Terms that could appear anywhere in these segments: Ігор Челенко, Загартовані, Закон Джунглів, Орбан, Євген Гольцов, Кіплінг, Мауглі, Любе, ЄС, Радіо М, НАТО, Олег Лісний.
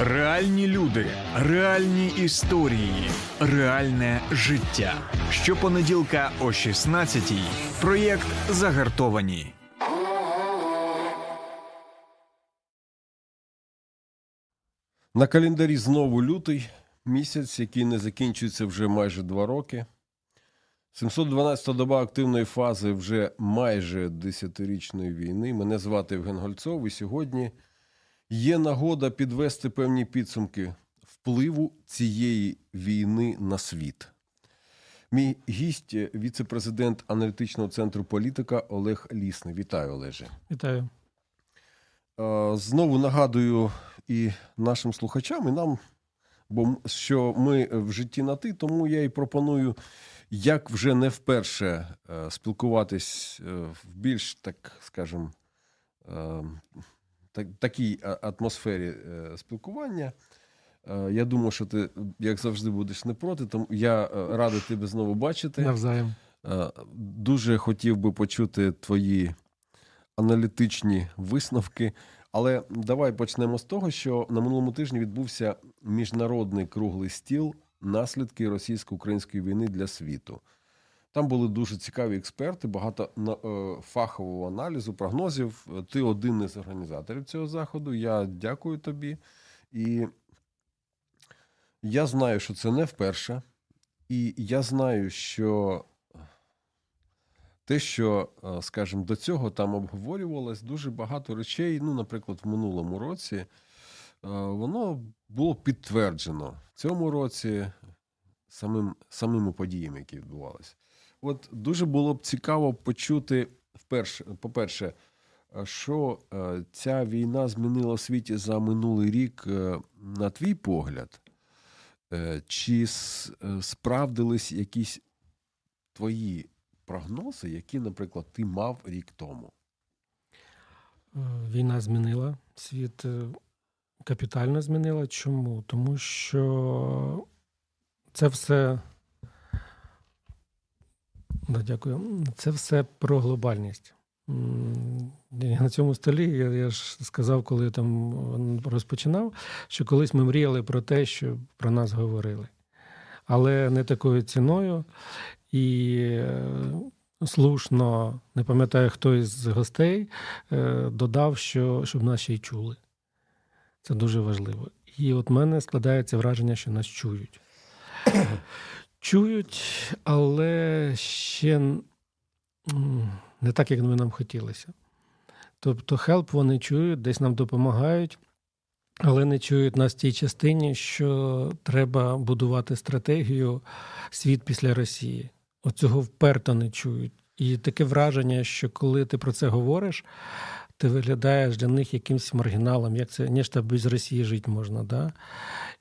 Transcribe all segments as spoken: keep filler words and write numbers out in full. Реальні люди, реальні історії, реальне життя. Щопонеділка о шістнадцятій. Проєкт «Загартовані». На календарі знову лютий, місяць, який не закінчується вже майже два роки. семьсот дванадцята доба активної фази вже майже десятирічної війни. Мене звати Євген Гольцов, і сьогодні є нагода підвести певні підсумки впливу цієї війни на світ. Мій гість – віце-президент аналітичного центру «Політика» Олег Лісний. Вітаю, Олеже. Вітаю. Знову нагадую і нашим слухачам, і нам, бо що ми в житті на «ти», тому я і пропоную, як вже не вперше, спілкуватись в більш, так скажемо, такій атмосфері спілкування. Я думаю, що ти, як завжди, будеш не проти, тому я радий тебе знову бачити. Навзаєм. Дуже хотів би почути твої аналітичні висновки, але давай почнемо з того, що на минулому тижні відбувся міжнародний круглий стіл «Наслідки російсько-української війни для світу». Там були дуже цікаві експерти, багато фахового аналізу, прогнозів. Ти один із організаторів цього заходу. Я дякую тобі. І я знаю, що це не вперше. І я знаю, що те, що, скажімо, до цього там обговорювалось, дуже багато речей, ну, наприклад, в минулому році, воно було підтверджено в цьому році самим, самими подіями, які відбувалися. От дуже було б цікаво почути, вперше, по-перше, що ця війна змінила в світі за минулий рік, на твій погляд, чи справдились якісь твої прогнози, які, наприклад, ти мав рік тому? Війна змінила світ, капітально змінила. Чому? Тому що це все... Да, дякую. Це все про глобальність. На цьому столі, я, я ж сказав, коли там розпочинав, що колись ми мріяли про те, що про нас говорили. Але не такою ціною. І слушно, не пам'ятаю, хто із гостей додав, що щоб нас ще й чули. Це дуже важливо. І от в мене складається враження, що нас чують. Чують, але ще не так, як би нам хотілося. Тобто хелп вони чують, десь нам допомагають, але не чують нас в тій частині, що треба будувати стратегію «Світ після Росії». Оцього вперто не чують. І таке враження, що коли ти про це говориш, ти виглядаєш для них якимсь маргіналом, як це, ніж та без Росії жити можна, да?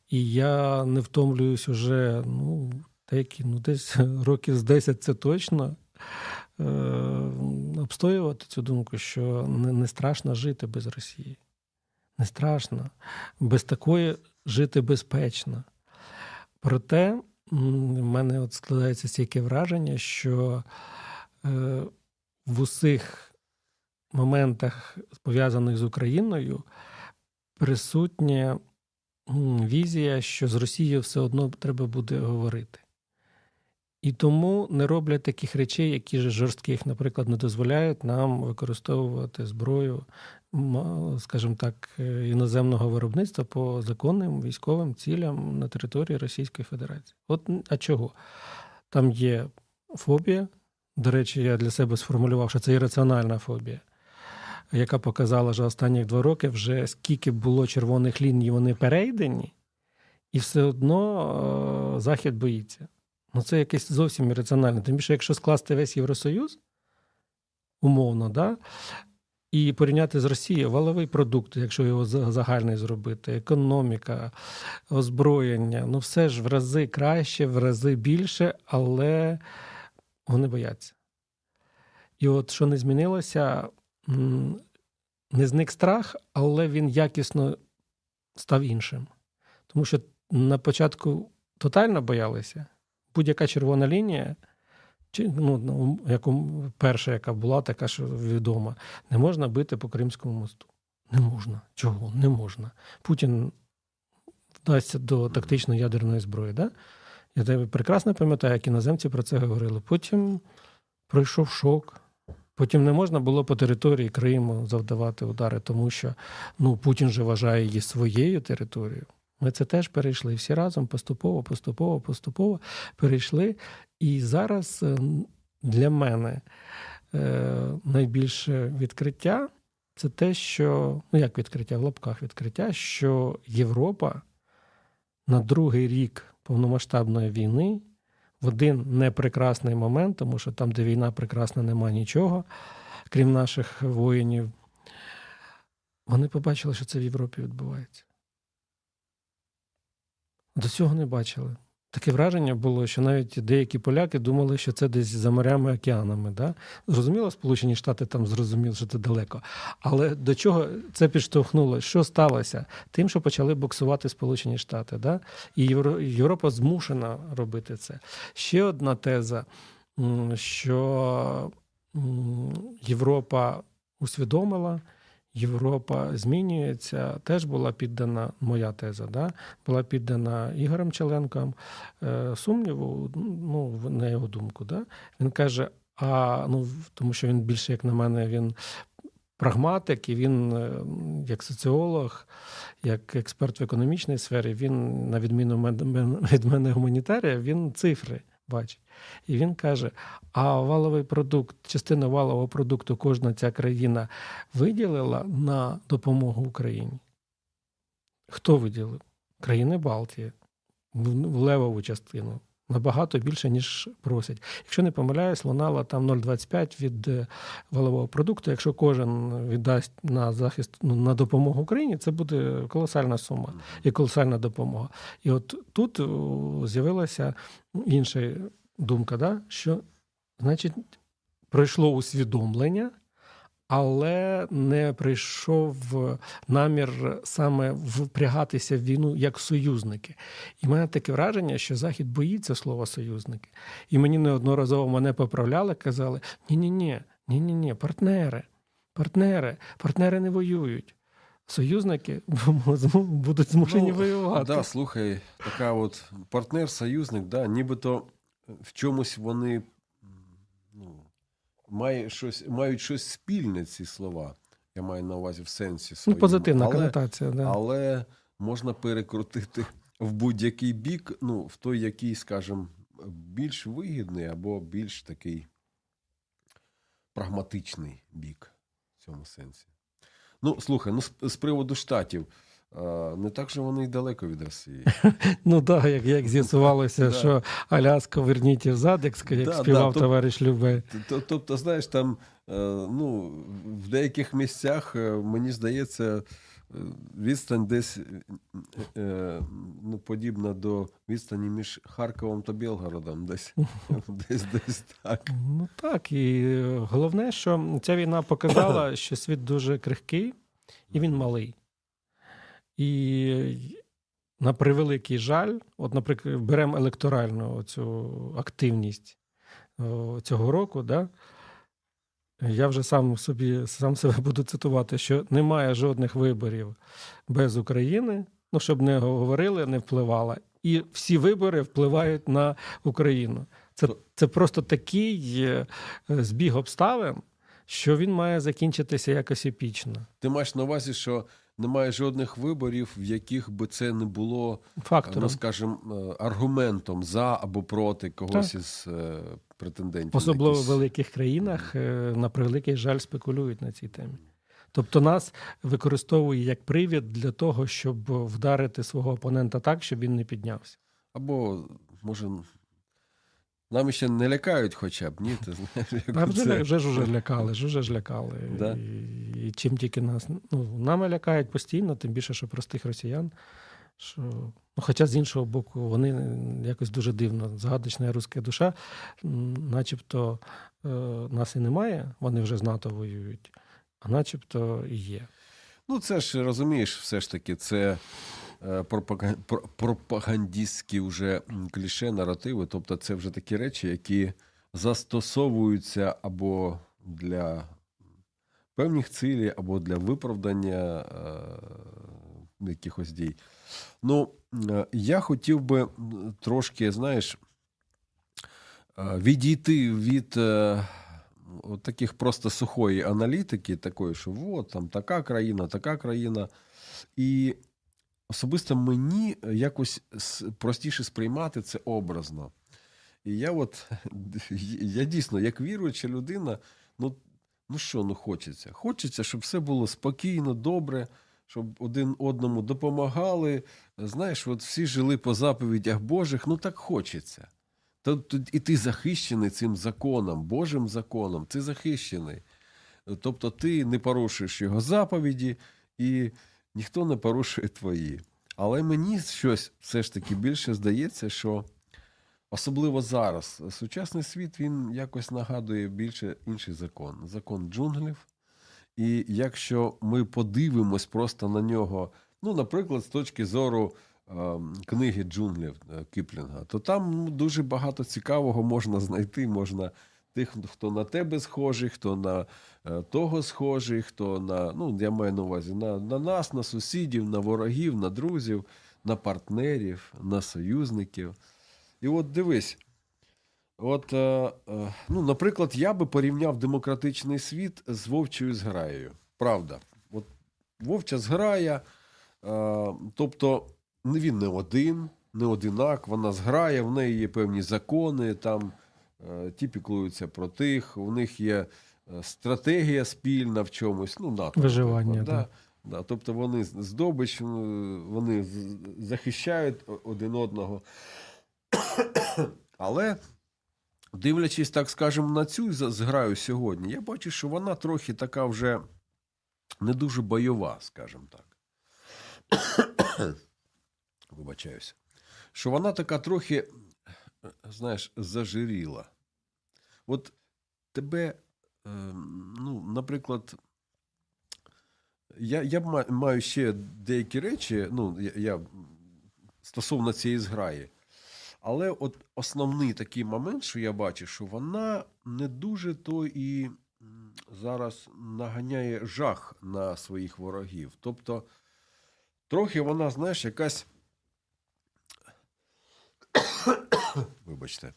І я не втомлююсь уже, ну, деякі, ну, десь років з десять це точно, е, обстоювати цю думку, що не, не страшно жити без Росії. Не страшно. Без такої жити безпечно. Проте в мене от складається стільки враження, що е, в усіх моментах, пов'язаних з Україною, присутня візія, що з Росією все одно треба буде говорити. І тому не роблять таких речей, які ж жорстких, наприклад, не дозволяють нам використовувати зброю, скажімо так, іноземного виробництва по законним військовим цілям на території Російської Федерації. От, а чого? Там є фобія. До речі, я для себе сформулював, що це ірраціональна фобія, яка показала вже останніх два роки, вже скільки було червоних ліній, вони перейдені, і все одно Захід боїться. Ну це якесь зовсім ірраціональне. Тим більше, якщо скласти весь Євросоюз, умовно, да, і порівняти з Росією валовий продукт, якщо його загальний зробити, економіка, озброєння, ну все ж в рази краще, в рази більше, але вони бояться. І от що не змінилося, не зник страх, але він якісно став іншим. Тому що на початку тотально боялися. Будь-яка червона лінія, чи, ну, яку, перша, яка була, така ж відома, не можна бити по Кримському мосту. Не можна. Чого? Не можна. Путін вдасться до тактичної ядерної зброї. Да? Я прекрасно пам'ятаю, як іноземці про це говорили. Потім пройшов шок. Потім не можна було по території Криму завдавати удари, тому що ну, Путін же вважає її своєю територією. Ми це теж перейшли всі разом, поступово, поступово, поступово перейшли. І зараз для мене найбільше відкриття – це те, що, ну як відкриття, в лапках відкриття, що Європа на другий рік повномасштабної війни в один непрекрасний момент, тому що там, де війна прекрасна, нема нічого, крім наших воїнів, вони побачили, що це в Європі відбувається. До цього не бачили. Таке враження було, що навіть деякі поляки думали, що це десь за морями, океанами. Да? Зрозуміло, Сполучені Штати там зрозуміли, що це далеко. Але до чого це підштовхнуло? Що сталося? Тим, що почали боксувати Сполучені Штати. Да? І Європа змушена робити це. Ще одна теза, що Європа усвідомила, Європа змінюється, теж була піддана, моя теза, да? була піддана Ігорем Челенком сумніву, ну, на його думку. Да? Він каже, а, ну, тому що він більше, як на мене, він прагматик, і він, як соціолог, як експерт в економічній сфері, він, на відміну від мене гуманітарія, він цифри бачить. І він каже, а валовий продукт, частину валового продукту кожна ця країна виділила на допомогу Україні. Хто виділив? Країни Балтії. В левову частину. Набагато більше, ніж просять. Якщо не помиляюсь, лунала там нуль цілих двадцять п'ять сотих від валового продукту. Якщо кожен віддасть на захист, ну, на допомогу Україні, це буде колосальна сума і колосальна допомога. І от тут з'явилася інша думка, да? Що, значить, пройшло усвідомлення, але не прийшов намір саме впрягатися в війну як союзники. І в мене таке враження, що Захід боїться слова «союзники». І мені неодноразово мене поправляли, казали, ні-ні-ні, ні-ні-ні, партнери, партнери, партнери не воюють. Союзники будуть змушені ну, воювати. Да, слухай, така от партнер-союзник, да, нібито в чомусь вони... Ну... Має щось, мають щось спільне ці слова. Я маю на увазі в сенсі своєму. Ну, позитивна конотація, да. Але можна перекрутити в будь-який бік, ну, в той, який, скажімо, більш вигідний або більш такий прагматичний бік в цьому сенсі. Ну, слухай, ну, з, з приводу Штатів. Не так же вони й далеко від Росії. Ну так, як, як з'ясувалося, що Аляска, верніть взад, як, як да, співав да, товариш Любе. Тобто, знаєш, там ну, в деяких місцях, мені здається, відстань десь ну, подібна до відстані між Харковом та Білгородом. Десь, десь, десь так. Ну так, і головне, що ця війна показала, що світ дуже крихкий і він малий. І, на превеликий жаль, от, наприклад, беремо електоральну цю активність цього року, да? Я вже сам собі, сам себе буду цитувати, що немає жодних виборів без України, ну, щоб не говорили, не впливала. І всі вибори впливають на Україну. Це, це просто такий збіг обставин, що він має закінчитися якось епічно. Ти маєш на увазі, що немає жодних виборів, в яких би це не було, ну, скажімо, аргументом за або проти когось так. із претендентів. Особливо якісь... в великих країнах, на превеликий жаль, спекулюють на цій темі. Тобто нас використовує як привід для того, щоб вдарити свого опонента так, щоб він не піднявся. Або, може... Нам ще не лякають хоча б, ні? Ти знаєш, а вже, це... вже ж уже лякали, ж уже ж лякали. Да? І, і чим тільки нас... Ну, нами лякають постійно, тим більше, що простих росіян. Що... Ну, хоча, з іншого боку, вони якось дуже дивно. Загадочна руська душа, начебто е, нас і немає, вони вже з НАТО воюють, а начебто і є. Ну, це ж, розумієш, все ж таки, це... пропагандистські вже кліше, наративи, тобто це вже такі речі, які застосовуються або для певних цілей, або для виправдання е- якихось дій. Ну, я хотів би трошки, знаєш, відійти від от таких просто сухої аналітики, такої, що от, там така країна, така країна. І особисто мені якось простіше сприймати це образно. І я от, я дійсно, як віруюча людина, ну, ну що, ну хочеться. Хочеться, щоб все було спокійно, добре, щоб один одному допомагали. Знаєш, от всі жили по заповідях Божих, ну так хочеться. Тобто, і ти захищений цим законом, Божим законом, ти захищений. Тобто ти не порушуєш його заповіді, і ніхто не порушує твої. Але мені щось все ж таки більше здається, що особливо зараз сучасний світ, він якось нагадує більше інший закон. Закон джунглів. І якщо ми подивимось просто на нього, ну, наприклад, з точки зору книги «Джунглів» Кіплінга, то там дуже багато цікавого можна знайти. Можна тих, хто на тебе схожий, хто на того схожий, хто на, ну, я маю на увазі, на, на нас, на сусідів, на ворогів, на друзів, на партнерів, на союзників. І от дивись, от, ну, наприклад, я би порівняв демократичний світ з вовчою зграєю. Правда. От вовча зграя, тобто він не один, не одинак, вона зграє, в неї є певні закони, там ті піклуються про тих, у них є стратегія спільна в чомусь, ну, НАТО. Виживання, так. Да? Да, тобто вони здобич, вони захищають один одного. Але, дивлячись, так скажемо, на цю зграю сьогодні, я бачу, що вона трохи така вже не дуже бойова, скажімо так. Вибачаюся. Що вона така трохи, знаєш, зажиріла. От тебе, ну, наприклад, я, я маю ще деякі речі, ну, я, я стосовно цієї зграї. Але от основний такий момент, що я бачу, що вона не дуже то і зараз наганяє жах на своїх ворогів. Тобто, трохи вона, знаєш, якась, вибачте,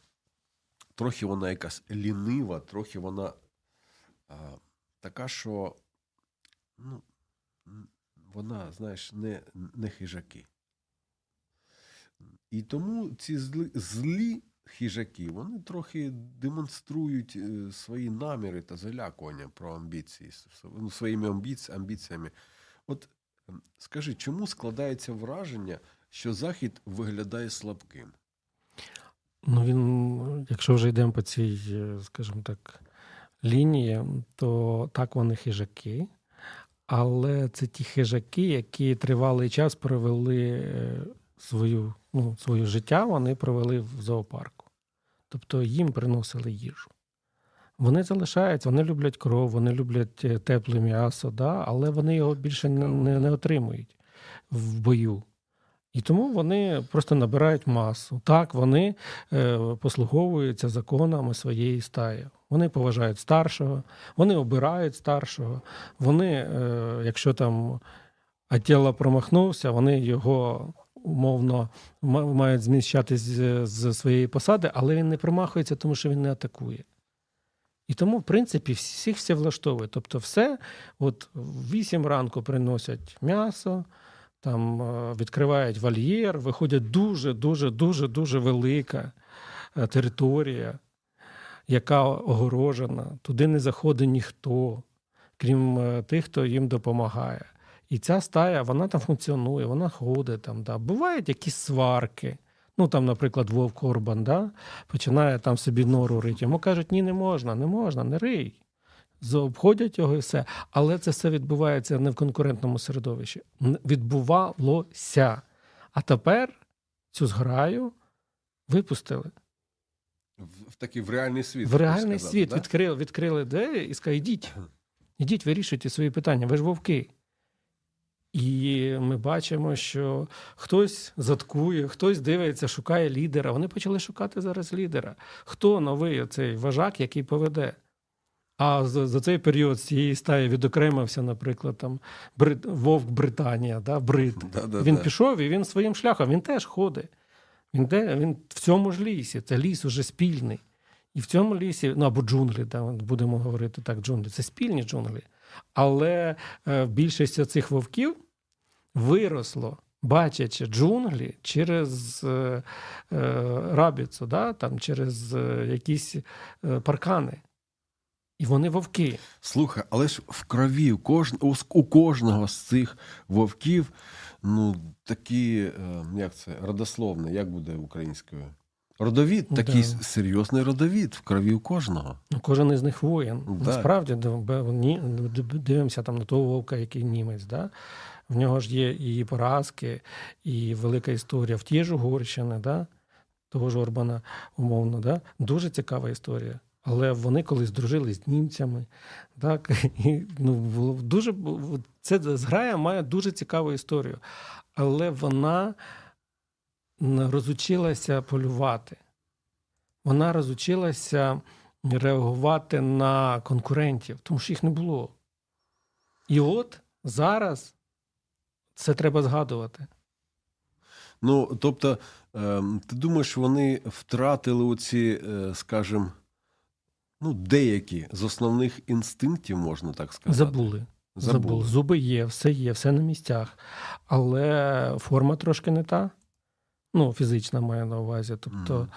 трохи вона якась лінива, трохи вона а, така, що, ну, вона, знаєш, не, не хижаки. І тому ці злі, злі хижаки, вони трохи демонструють свої наміри та залякування про амбіції, своїми амбіці, амбіціями. От скажи, чому складається враження, що Захід виглядає слабким? Ну, він, якщо вже йдемо по цій, скажімо так, лінії, то так, вони хижаки. Але це ті хижаки, які тривалий час провели свою, ну, своє життя, вони провели в зоопарку. Тобто їм приносили їжу. Вони залишаються, вони люблять кров, вони люблять тепле м'ясо, да? Але вони його більше не, не, не отримують в бою. І тому вони просто набирають масу. Так, вони е, послуговуються законами своєї стаї. Вони поважають старшого, вони обирають старшого, вони, е, якщо там Атіла промахнувся, вони його умовно мають зміщатись з, з своєї посади, але він не промахується, тому що він не атакує. І тому, в принципі, всіх все влаштовує. Тобто все, от в вісім ранку приносять м'ясо, там відкривають вольєр, виходить дуже-дуже-дуже-дуже велика територія, яка огорожена. Туди не заходить ніхто, крім тих, хто їм допомагає. І ця стая, вона там функціонує, вона ходить там, да. Бувають якісь сварки. Ну, там, наприклад, вовк Орбан, да, починає там собі нору рити. Йому кажуть, ні, не можна, не можна, не рий. Заобходять його і все. Але це все відбувається не в конкурентному середовищі. Відбувалося. А тепер цю зграю випустили. В, в такий, в реальний світ. В реальний сказати, світ. Да? Відкрили, відкрили двері і сказали, ідіть. Ідіть, вирішуйте свої питання. Ви ж вовки. І ми бачимо, що хтось заткує, хтось дивиться, шукає лідера. Вони почали шукати зараз лідера. Хто новий оцей вожак, який поведе? А за, за цей період з цієї стаї відокремився, наприклад, там брит, вовк Британія, да, брит. Да, да, він да. пішов і він своїм шляхом, він теж ходить. Він, де, він в цьому ж лісі, це ліс уже спільний. І в цьому лісі, ну або джунглі, да, будемо говорити так, джунглі, це спільні джунглі. Але е, більшість цих вовків виросло, бачачи джунглі через е, е, рабіцу, да, там, через е, якісь е, паркани. І вони вовки. Слухай, але ж в крові у, кож... у кожного з цих вовків, ну, такі, е, як це, родословне, як буде українською? Родовід, да. Такий серйозний родовід в крові у кожного. Ну, кожен із них воїн. Да. Насправді, дивимося там на того вовка, який німець, да? В нього ж є і поразки, і велика історія в тій ж Угорщині, да? Того ж Орбана, умовно, да? Дуже цікава історія. Але вони колись дружили з німцями. Так? І, ну, дуже, це зграя має дуже цікаву історію. Але вона розучилася полювати. Вона розучилася реагувати на конкурентів, тому що їх не було. І от зараз це треба згадувати. Ну, тобто, ти думаєш, вони втратили оці, скажімо, ну, деякі з основних інстинктів, можна так сказати. Забули. Забули. Забули. Зуби є, все є, все на місцях. Але форма трошки не та. Ну, фізична маю на увазі. Тобто,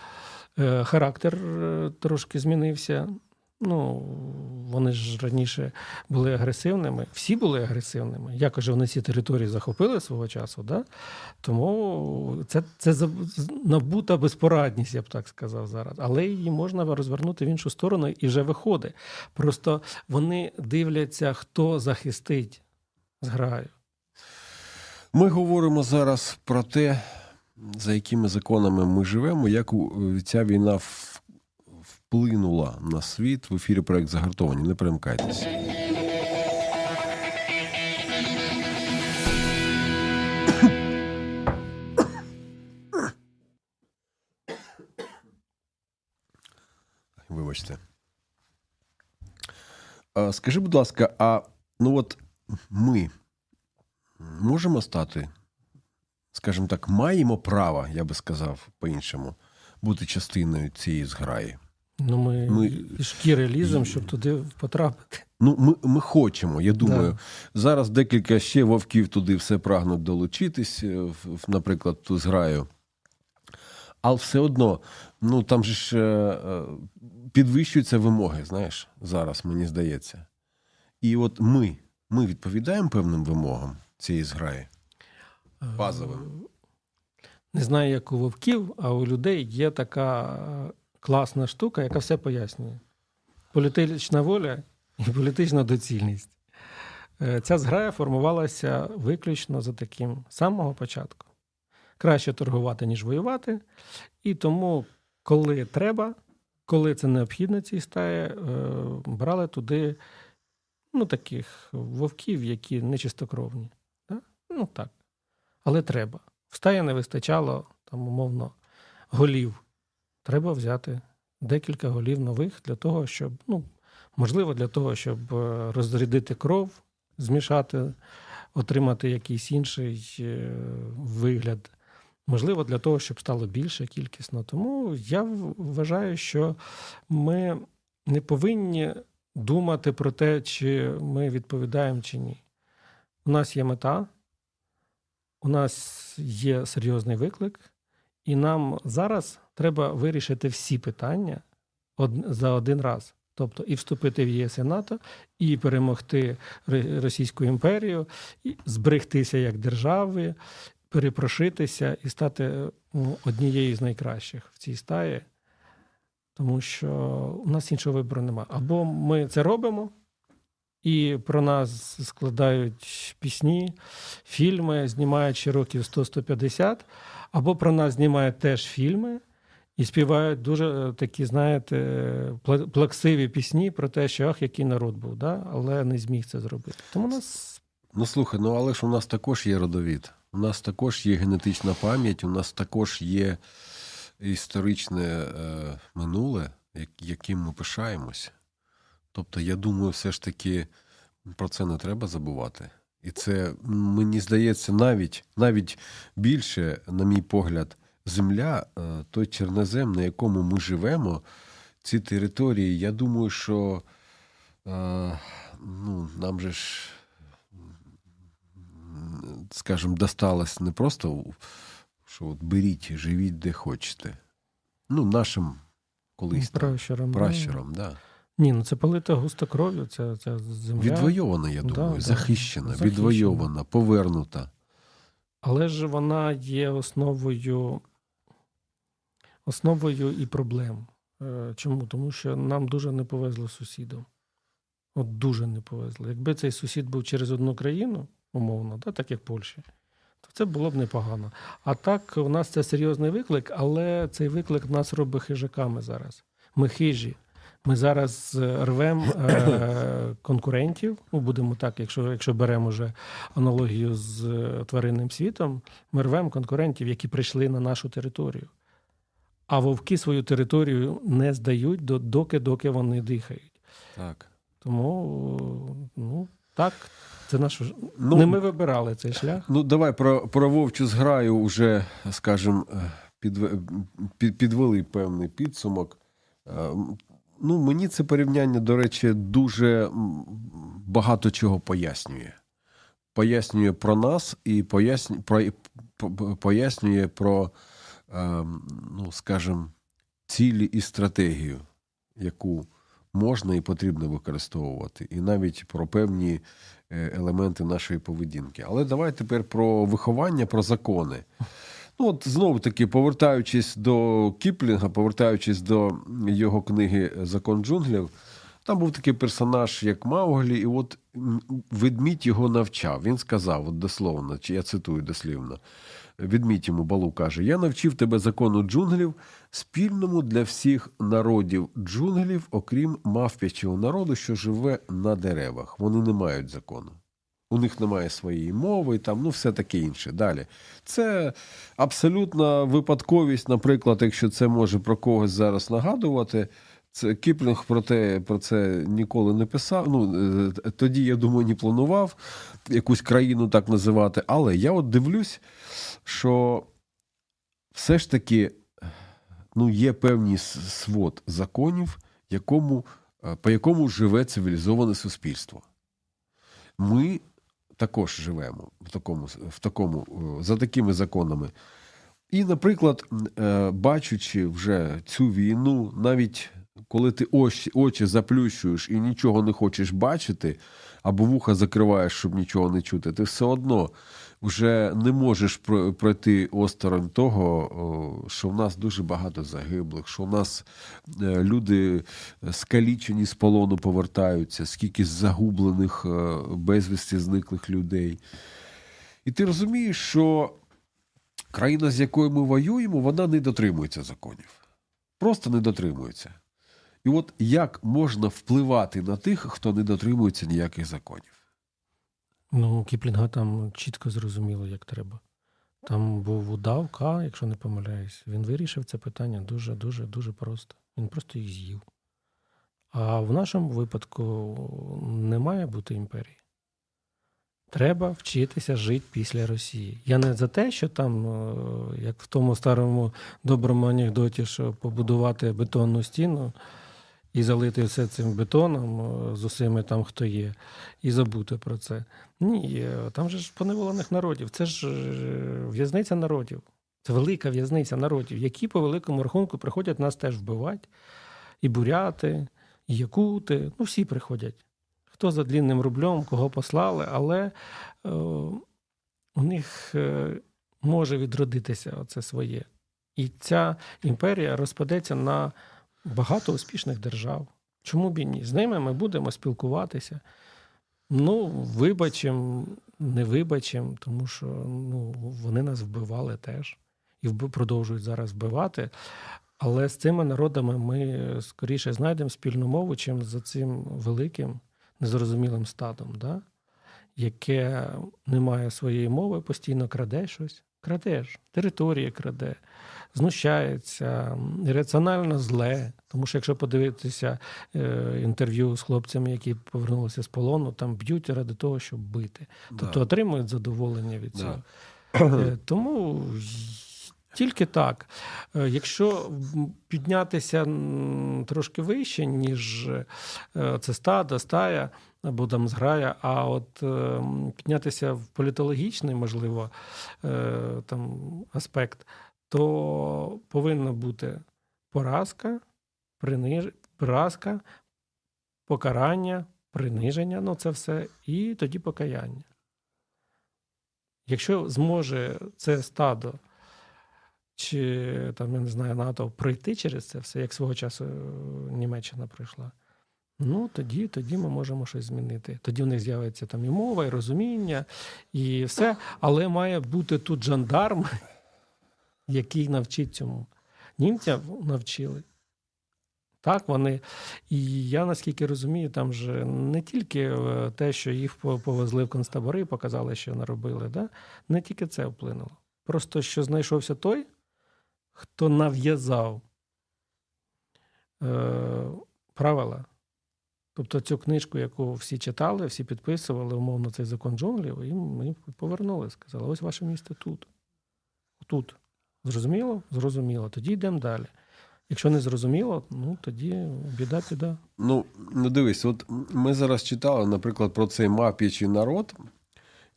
mm. характер трошки змінився. Ну, вони ж раніше були агресивними. Всі були агресивними. Якось вони всі території захопили свого часу, да? Тому це, це набута безпорадність, я б так сказав зараз. Але її можна розвернути в іншу сторону і вже виходить. Просто вони дивляться, хто захистить зграю. Ми говоримо зараз про те, за якими законами ми живемо, як ця війна в вплинула на світ. В ефірі проект «Загартовані». Не перемикайтеся. Вибачте. Скажи, будь ласка, а ну от ми можемо стати, скажімо так, маємо право, я би сказав по-іншому, бути частиною цієї зграї? Ну, ми, ми... шкіри лізем, щоб туди потрапити. Ну, ми, ми хочемо, я думаю. Да. Зараз декілька ще вовків туди все прагнуть долучитись, наприклад, ту зграю. Але все одно, ну, там же ж підвищуються вимоги, знаєш, зараз, мені здається. І от ми, ми відповідаємо певним вимогам цієї зграї? Базовим. Не знаю, як у вовків, а у людей є така... класна штука, яка все пояснює. Політична воля і політична доцільність. Ця зграя формувалася виключно за таким самого початку. Краще торгувати, ніж воювати. І тому, коли треба, коли це необхідно цій стаї, брали туди, ну, таких вовків, які нечистокровні. Ну, так. Але треба. В стаї не вистачало, там, умовно, голів. Треба взяти декілька голів нових для того, щоб, ну, можливо, для того, щоб розрядити кров, змішати, отримати якийсь інший вигляд. Можливо, для того, щоб стало більше кількісно. Тому я вважаю, що ми не повинні думати про те, чи ми відповідаємо, чи ні. У нас є мета, у нас є серйозний виклик, і нам зараз треба вирішити всі питання за один раз. Тобто і вступити в Є С і НАТО, і перемогти Російську імперію, і зберегтися як держави, перепрошитися і стати однією з найкращих в цій стаї. Тому що у нас іншого вибору немає. Або ми це робимо, і про нас складають пісні, фільми, знімаючи років сто - сто п'ятдесят, або про нас знімають теж фільми, і співають дуже такі, знаєте, плаксиві пісні про те, що ах, який народ був, да? Але не зміг це зробити. Тому нас... Ну, слухай, ну але ж у нас також є родовід, у нас також є генетична пам'ять, у нас також є історичне е, минуле, як, яким ми пишаємось. Тобто, я думаю, все ж таки про це не треба забувати. І це, мені здається, навіть, навіть більше, на мій погляд, земля, той чернозем, на якому ми живемо, ці території, я думаю, що ну, нам же ж, скажімо, досталось не просто, що от беріть, живіть де хочете. Ну, нашим колись пращурам. пращурам да. Ні, ну це полита густокров'ю, ця, ця земля. Відвойована, я думаю, да, захищена, захищена, відвойована, повернута. Але ж вона є основою, основою і проблем. Чому? Тому що нам дуже не повезло сусідам. От дуже не повезло. Якби цей сусід був через одну країну, умовно, да, так як Польща, то це було б непогано. А так, у нас це серйозний виклик, але цей виклик нас робить хижаками зараз. Ми хижі. Ми зараз рвемо е- конкурентів, ну, будемо так, якщо, якщо беремо вже аналогію з е- тваринним світом, ми рвемо конкурентів, які прийшли на нашу територію. А вовки свою територію не здають, доки, доки вони дихають. Так. Тому, ну, так, це наш... Ну, не ми вибирали цей шлях. Ну, давай про, про вовчу зграю вже, скажімо, під, під, підвели певний підсумок. Ну, мені це порівняння, до речі, дуже багато чого пояснює. Пояснює про нас і пояснює про, пояснює про ну, скажімо, цілі і стратегію, яку можна і потрібно використовувати. І навіть про певні елементи нашої поведінки. Але давай тепер про виховання, про закони. Ну, от, знову-таки, повертаючись до Кіплінга, повертаючись до його книги «Закон джунглів», там був такий персонаж, як Мауглі, і от ведмідь його навчав. Він сказав, от дословно, чи я цитую дослівно, ведмідь йому, Балу, каже, «Я навчив тебе закону джунглів, спільному для всіх народів джунглів, окрім мавпячого народу, що живе на деревах. Вони не мають закону. У них немає своєї мови, там, ну, все таке інше. Далі. Це абсолютна випадковість, наприклад, якщо це може про когось зараз нагадувати. Це, Кіплінг про, те, про це ніколи не писав. Ну, тоді, я думаю, не планував якусь країну так називати. Але я от дивлюсь, що все ж таки ну, є певний свод законів, якому, по якому живе цивілізоване суспільство. Ми також живемо в такому, в такому, за такими законами. І, наприклад, бачучи вже цю війну, навіть коли ти очі, очі заплющуєш і нічого не хочеш бачити, або вуха закриваєш, щоб нічого не чути, ти все одно вже не можеш пройти осторонь того, що в нас дуже багато загиблих, що в нас люди скалічені з полону повертаються, скільки загублених, безвісті зниклих людей. І ти розумієш, що країна, з якою ми воюємо, вона не дотримується законів. Просто не дотримується. І от як можна впливати на тих, хто не дотримується ніяких законів? Ну, Кіплінга там чітко зрозуміло, як треба. Там був удавка, якщо не помиляюсь. Він вирішив це питання дуже-дуже-дуже просто. Він просто їх з'їв. А в нашому випадку не має бути імперії. Треба вчитися жити після Росії. Я не за те, що там, як в тому старому доброму анекдоті, що побудувати бетонну стіну і залити все цим бетоном з усіми там, хто є, і забути про це. Ні, там же ж поневолених народів. Це ж в'язниця народів. Це велика в'язниця народів, які по великому рахунку приходять нас теж вбивати. І буряти, і якути. Ну, всі приходять. Хто за длінним рублем, кого послали, але е, у них е, може відродитися оце своє. І ця імперія розпадеться на багато успішних держав. Чому б і ні? З ними ми будемо спілкуватися. Ну, вибачимо, не вибачимо, тому що ну, вони нас вбивали теж. І продовжують зараз вбивати. Але з цими народами ми скоріше знайдемо спільну мову, чим за цим великим незрозумілим стадом, да? Яке не має своєї мови, постійно краде щось, крадеш, території краде, знущається, ірраціонально зле. Тому що якщо подивитися інтерв'ю з хлопцями, які повернулися з полону, там б'ють ради того, щоб бити. Да. Тобто отримують задоволення від цього. Да. Тому тільки так. Якщо піднятися трошки вище, ніж це стадо, стая, або там зграя, а от е, піднятися в політологічний, можливо, е, там аспект, то повинна бути поразка, приниж... поразка, покарання, приниження, ну це все, і тоді покаяння. Якщо зможе це стадо, чи там, я не знаю, НАТО пройти через це все, як свого часу Німеччина пройшла, ну, тоді, тоді ми можемо щось змінити. Тоді в них з'явиться там і мова, і розуміння, і все. Але має бути тут жандарм, який навчить цьому. Німців навчили. Так, вони. І я, наскільки розумію, там же не тільки те, що їх повезли в концтабори, показали, що наробили, да? Не тільки це вплинуло. Просто, що знайшовся той, хто нав'язав е- правила. Тобто цю книжку, яку всі читали, всі підписували, умовно, цей закон джунглів, і ми повернули, сказали, ось ваше місце тут. Тут. Зрозуміло? Зрозуміло. Тоді йдемо далі. Якщо не зрозуміло, ну, тоді біда-біда. Ну, ну, дивись, от ми зараз читали, наприклад, про цей мап'ячий народ,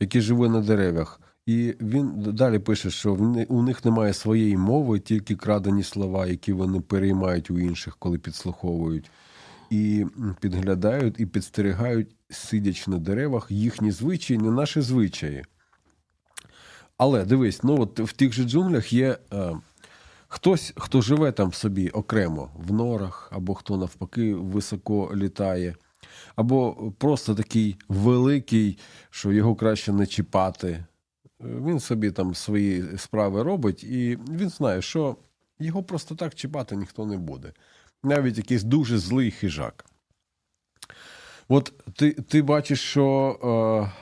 який живе на деревах, і він далі пише, що у них немає своєї мови, тільки крадені слова, які вони переймають у інших, коли підслуховують. І підглядають, і підстерігають, сидячи на деревах, їхні звичаї, не наші звичаї. Але, дивись, ну от в тих же джунглях є е, хтось, хто живе там собі окремо, в норах, або хто навпаки високо літає, або просто такий великий, що його краще не чіпати. Він собі там свої справи робить, і він знає, що його просто так чіпати ніхто не буде. Навіть якийсь дуже злий хижак. От ти, ти бачиш, що, е,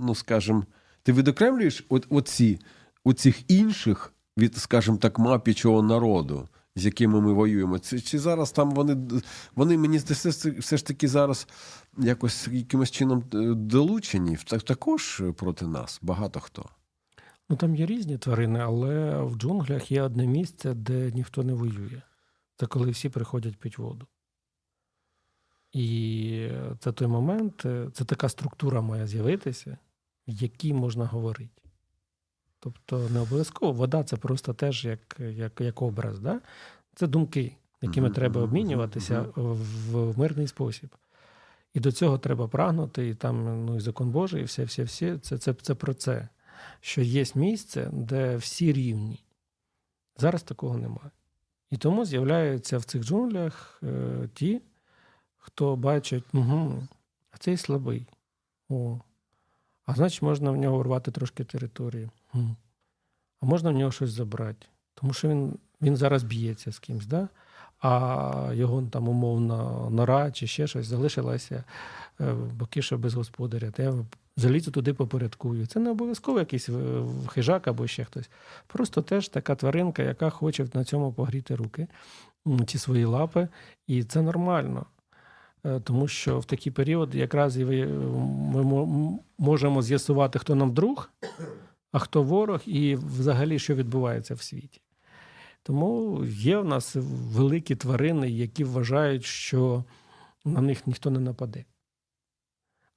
ну, скажімо, ти відокремлюєш от, оці, оцих інших від, скажімо так, мапічого народу, з якими ми воюємо. Чи, чи зараз там вони, вони мені здається, все ж таки зараз якось якимось чином долучені, також проти нас багато хто? Ну, там є різні тварини, але в джунглях є одне місце, де ніхто не воює. Це коли всі приходять пить воду. І це той момент, це така структура має з'явитися, в якій можна говорити. Тобто не обов'язково. Вода – це просто теж як, як, як образ. Да? Це думки, якими mm-hmm. треба обмінюватися mm-hmm. в, в мирний спосіб. І до цього треба прагнути, і там ну, і закон Божий, і все-все-все. Це, це, це про це, що є місце, де всі рівні. Зараз такого немає. І тому з'являються в цих джунглях е, ті, хто бачить, угу, а цей слабий, о, а значить можна в нього урвати трошки території, угу. А можна в нього щось забрати, тому що він, він зараз б'ється з кимсь, да? А його там умовно нора чи ще щось залишилася, е, бо кіша без господаря, то я залізу туди попорядкую. Це не обов'язково якийсь хижак або ще хтось. Просто теж така тваринка, яка хоче на цьому погріти руки, ті свої лапи. І це нормально. Тому що в такі періоди якраз і ми можемо з'ясувати, хто нам друг, а хто ворог, і взагалі, що відбувається в світі. Тому є в нас великі тварини, які вважають, що на них ніхто не нападе.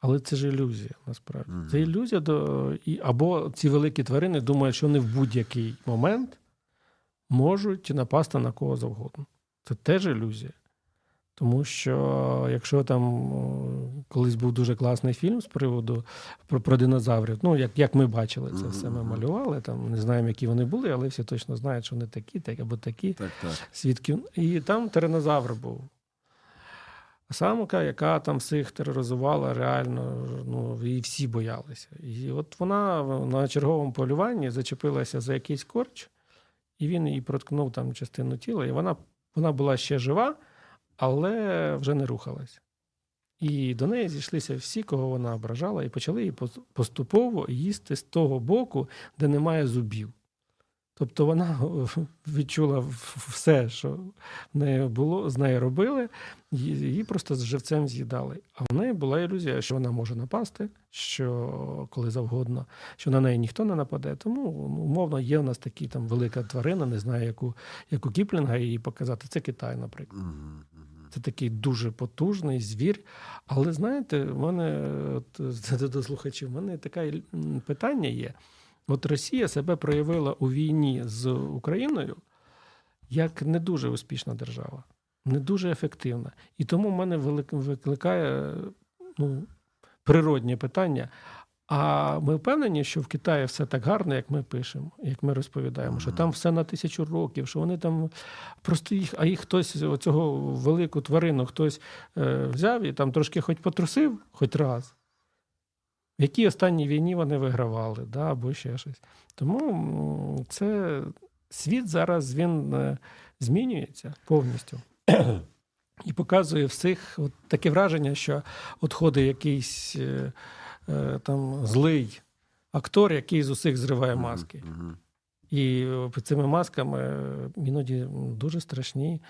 Але це ж ілюзія, насправді. Mm-hmm. Це ілюзія, до... або ці великі тварини думають, що вони в будь-який момент можуть напасти на кого завгодно. Це теж ілюзія. Тому що, якщо там колись був дуже класний фільм з приводу про, про динозаврів, ну, як, як ми бачили це mm-hmm. все, ми малювали, там, не знаємо, які вони були, але всі точно знають, що вони такі, так, або такі. Так, так. Свідки... І там тиранозавр був. Самка, яка там всіх тероризувала реально, ну, і всі боялися. І от вона на черговому полюванні зачепилася за якийсь корч, і він її проткнув там частину тіла, і вона, вона була ще жива, але вже не рухалась. І до неї зійшлися всі, кого вона ображала, і почали її поступово їсти з того боку, де немає зубів. Тобто вона відчула все, що в неї було, з нею робили, її просто з живцем з'їдали. А в неї була ілюзія, що вона може напасти, що коли завгодно, що на неї ніхто не нападе. Тому, умовно, є в нас такі там велика тварина, не знаю, яку, яку Кіплінга її показати. Це Китай, наприклад. Це такий дуже потужний звір. Але, знаєте, в мене, от, до слухачів, в мене таке питання є. От Росія себе проявила у війні з Україною як не дуже успішна держава, не дуже ефективна. І тому в мене викликає ну, природнє питання. А ми впевнені, що в Китаї все так гарно, як ми пишемо, як ми розповідаємо, що там все на тисячу років, що вони там просто їх, а їх хтось, оцього велику тварину, хтось е, взяв і там трошки хоч потрусив, хоч раз. В якій останній війні вони вигравали, да, або ще щось. Тому це світ зараз, він змінюється повністю. І показує всіх от таке враження, що от ходить якийсь там злий актор, який з усіх зриває маски. І цими масками іноді дуже страшні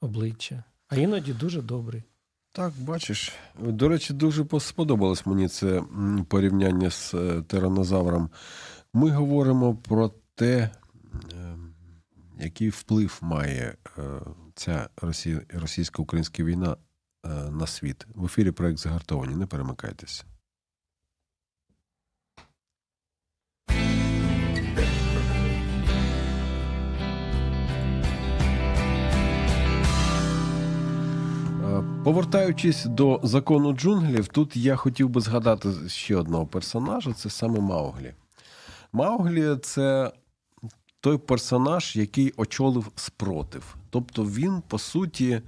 обличчя, а іноді дуже добрі. Так, бачиш. До речі, дуже сподобалось мені це порівняння з тиранозавром. Ми говоримо про те, який вплив має ця російсько-українська війна на світ. В ефірі проект «Загартовані». Не перемикайтеся. Повертаючись до закону джунглів, тут я хотів би згадати ще одного персонажа, це саме Мауглі. Мауглі – це той персонаж, який очолив спротив. Тобто він, по суті,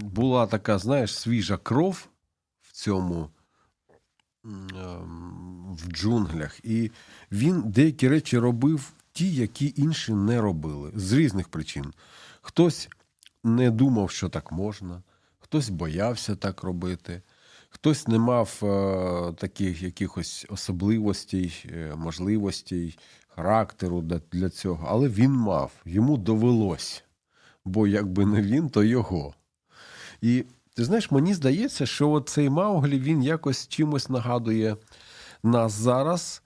була така, знаєш, свіжа кров в цьому, в джунглях. І він деякі речі робив ті, які інші не робили. З різних причин. Хтось не думав, що так можна, хтось боявся так робити, хтось не мав е- таких якихось особливостей, е- можливостей, характеру для, для цього, але він мав, йому довелось, бо якби не він, то його. І, ти знаєш, мені здається, що цей Мауглі, він якось чимось нагадує нас зараз,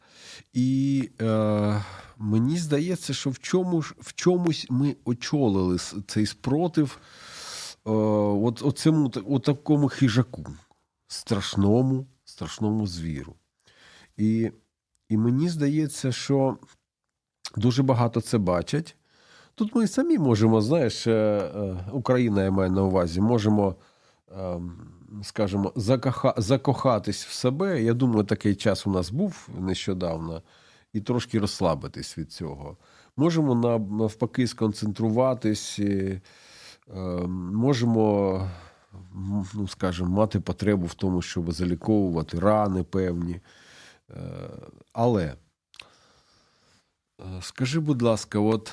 і... Е- Мені здається, що в чомусь, в чомусь ми очолили цей спротив е, от, от цьому, от такому хижаку, страшному, страшному звіру. І, і мені здається, що дуже багато це бачать. Тут ми і самі можемо, знаєш, е, е, Україна, я маю на увазі, можемо, е, скажімо, закоха, закохатись в себе. Я думаю, такий час у нас був нещодавно. І трошки розслабитись від цього. Можемо навпаки сконцентруватись, можемо, ну, скажімо, мати потребу в тому, щоб заліковувати рани певні. Але, скажи, будь ласка, от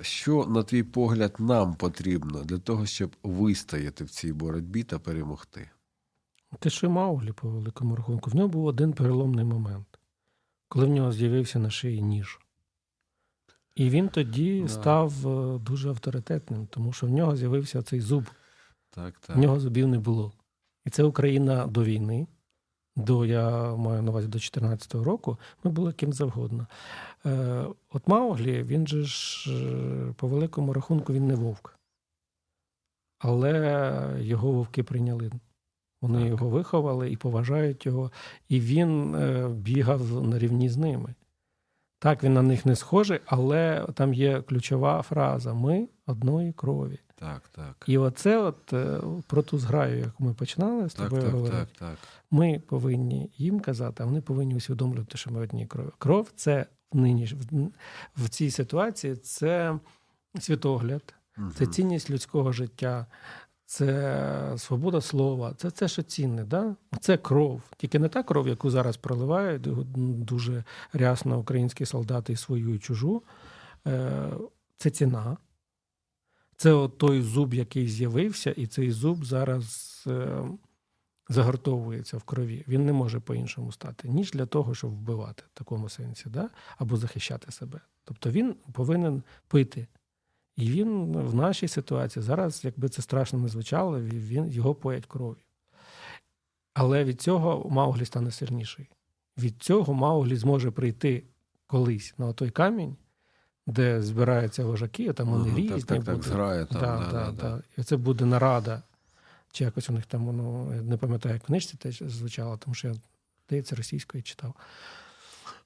що, на твій погляд, нам потрібно для того, щоб вистояти в цій боротьбі та перемогти? Те, що Мауглі, по великому рахунку, в нього був один переломний момент. Коли в нього з'явився на шиї ніж. І він тоді да. став дуже авторитетним, тому що в нього з'явився цей зуб. Так, так. В нього зубів не було. І це Україна до війни, до, я маю на увазі, до чотирнадцятого року, ми були ким завгодно. От Мауглі, він же ж, по великому рахунку, він не вовк. Але його вовки прийняли. Вони його виховали і поважають його, і він е, бігав на рівні з ними. Так, він на них не схожий, але там є ключова фраза «ми одної крові». Так, так. І оце от, е, про ту зграю, яку ми починали з тобою говорити, ми повинні їм казати, а вони повинні усвідомлювати, що ми одні крові. Кров – це нині в, в цій ситуації, це світогляд, угу. це цінність людського життя, це свобода слова, це те, що цінне, да? Це кров. Тільки не та кров, яку зараз проливають дуже рясно українські солдати і свою, і чужу. Це ціна. Це от той зуб, який з'явився, і цей зуб зараз е, загартовується в крові. Він не може по-іншому стати, ніж для того, щоб вбивати в такому сенсі, да? Або захищати себе. Тобто він повинен пити. І він в нашій ситуації зараз, якби це страшно не звучало, він, його поять кров'ю. Але від цього Мауглі стане сильніший. Від цього Мауглі зможе прийти колись на той камінь, де збираються вожаки, там вони ага, різні. Так, так, зграє там. Да, да, да, да. Да. І це буде нарада. Чи якось у них там, ну, не пам'ятаю, як в книжці теж звучало, тому що я, здається, російською читав.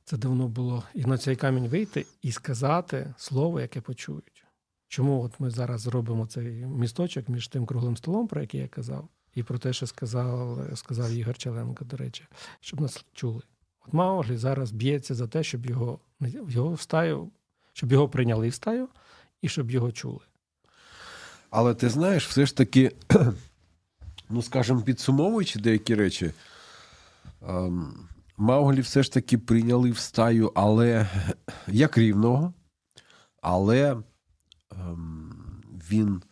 Це давно було. І на цей камінь вийти і сказати слово, яке почують. Чому от ми зараз робимо цей місточок між тим круглим столом, про який я казав, і про те, що сказав, сказав Ігор Челенко, до речі, щоб нас чули. От Мауглі зараз б'ється за те, щоб його, його в стаю, щоб його прийняли в стаю і щоб його чули. Але ти знаєш, все ж таки, ну, скажімо, підсумовуючи деякі речі, Мауглі все ж таки прийняли в стаю, але як рівного, але він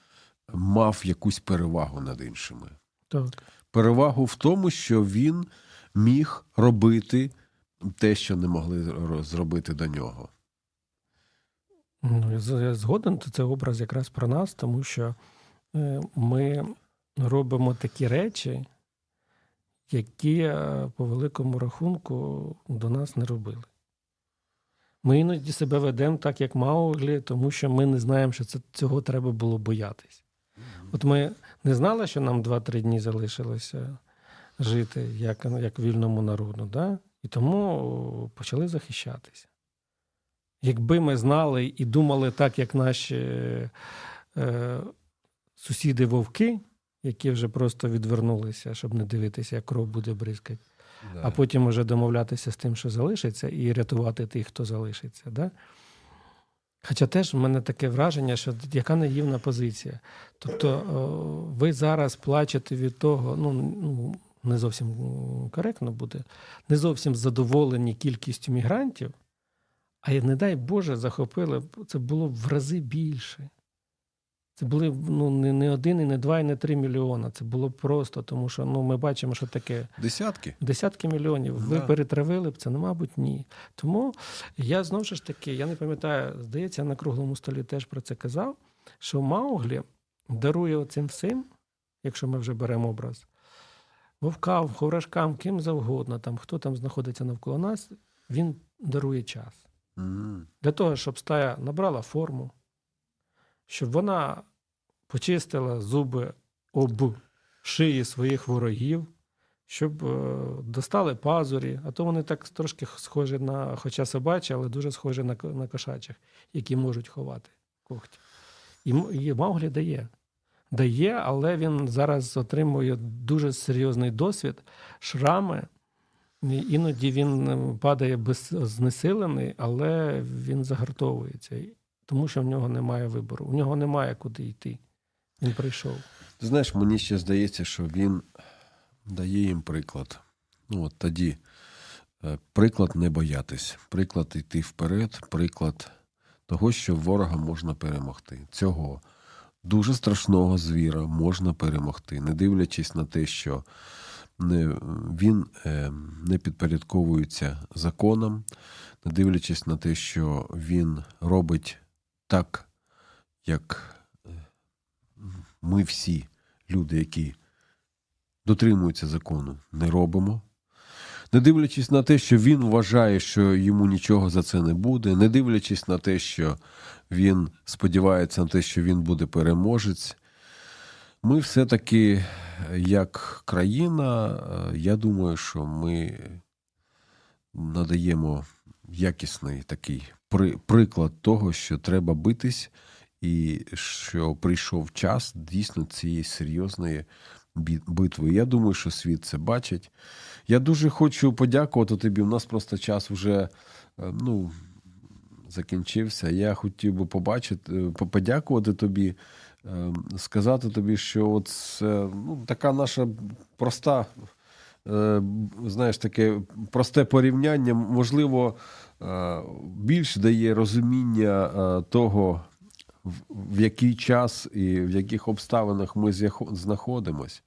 мав якусь перевагу над іншими. Так. Перевагу в тому, що він міг робити те, що не могли зробити до нього. Ну, я згоден, це образ якраз про нас, тому що ми робимо такі речі, які по великому рахунку до нас не робили. Ми іноді себе ведемо так, як Мауглі, тому що ми не знаємо, що це, цього треба було боятись. От ми не знали, що нам два-три дні залишилося жити як, як вільному народу, да? І тому почали захищатися. Якби ми знали і думали так, як наші е, сусіди-вовки, які вже просто відвернулися, щоб не дивитися, як кров буде бризкати, да. А потім вже домовлятися з тим, що залишиться, і рятувати тих, хто залишиться. Да? Хоча теж в мене таке враження, що яка наївна позиція. Тобто ви зараз плачете від того, ну, не зовсім коректно буде, не зовсім задоволені кількістю мігрантів, а не дай Боже захопили, це було в рази більше. Це були, ну, не один, і не два, і не три мільйона. Це було просто, тому що, ну, ми бачимо, що таке... Десятки? Десятки мільйонів. Да. Ви перетравили б це? Ну, мабуть, ні. Тому я, знову ж таки, я не пам'ятаю, здається, на круглому столі теж про це казав, що Мауглі дарує оцим всім, якщо ми вже беремо образ, вовкам, ховрашкам, ким завгодно, там, хто там знаходиться навколо нас, він дарує час. Mm. Для того, щоб стая набрала форму, щоб вона почистила зуби об шиї своїх ворогів, щоб достали пазурі, а то вони так трошки схожі на, хоча собачі, але дуже схожі на, на кошачих, які можуть ховати когті. І, і Мауглі дає. Дає, але він зараз отримує дуже серйозний досвід, шрами. Іноді він падає без, знесилений, але він загартовується. Тому що в нього немає вибору. У нього немає куди йти. Він прийшов. Ти знаєш, мені ще здається, що він дає їм приклад. Ну, от тоді. Приклад не боятись. Приклад йти вперед. Приклад того, що ворога можна перемогти. Цього дуже страшного звіра можна перемогти. Не дивлячись на те, що не, він е, не підпорядковується законам. Не дивлячись на те, що він робить так, як ми всі люди, які дотримуються закону, не робимо. Не дивлячись на те, що він вважає, що йому нічого за це не буде. Не дивлячись на те, що він сподівається на те, що він буде переможець. Ми все-таки, як країна, я думаю, що ми надаємо якісний такий приклад того, що треба битись, і що прийшов час дійсно цієї серйозної битви. Я думаю, що світ це бачить. Я дуже хочу подякувати тобі. У нас просто час вже, ну, закінчився. Я хотів би побачити, подякувати тобі, сказати тобі, що от, ну, така наша проста, знаєш, таке просте порівняння, можливо, більш дає розуміння того, в який час і в яких обставинах ми знаходимось.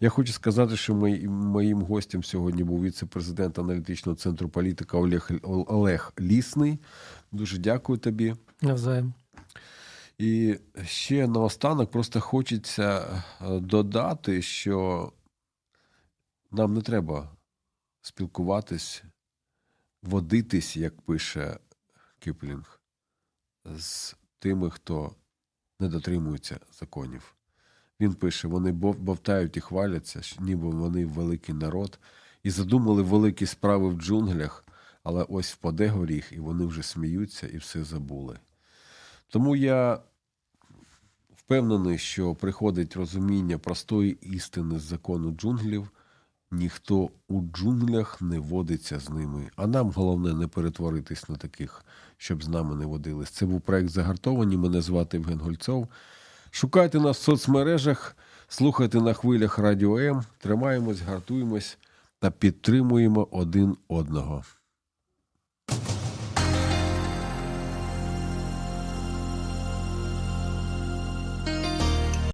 Я хочу сказати, що моїм гостем сьогодні був віце-президент аналітичного центру політика Олег, Олег Лісний. Дуже дякую тобі. Навзаєм. І ще наостанок просто хочеться додати, що нам не треба спілкуватись, водитись, як пише Кіплінг, з тими, хто не дотримується законів. Він пише, вони бовтають і хваляться, ніби вони великий народ, і задумали великі справи в джунглях, але ось впаде горіх, і вони вже сміються, і все забули. Тому я впевнений, що приходить розуміння простої істини з закону джунглів, ніхто у джунглях не водиться з ними. А нам головне не перетворитись на таких, щоб з нами не водились. Це був проект «Загартовані». Мене звати Євген Гольцов. Шукайте нас в соцмережах, слухайте на хвилях Радіо М. Тримаємось, гартуємось та підтримуємо один одного.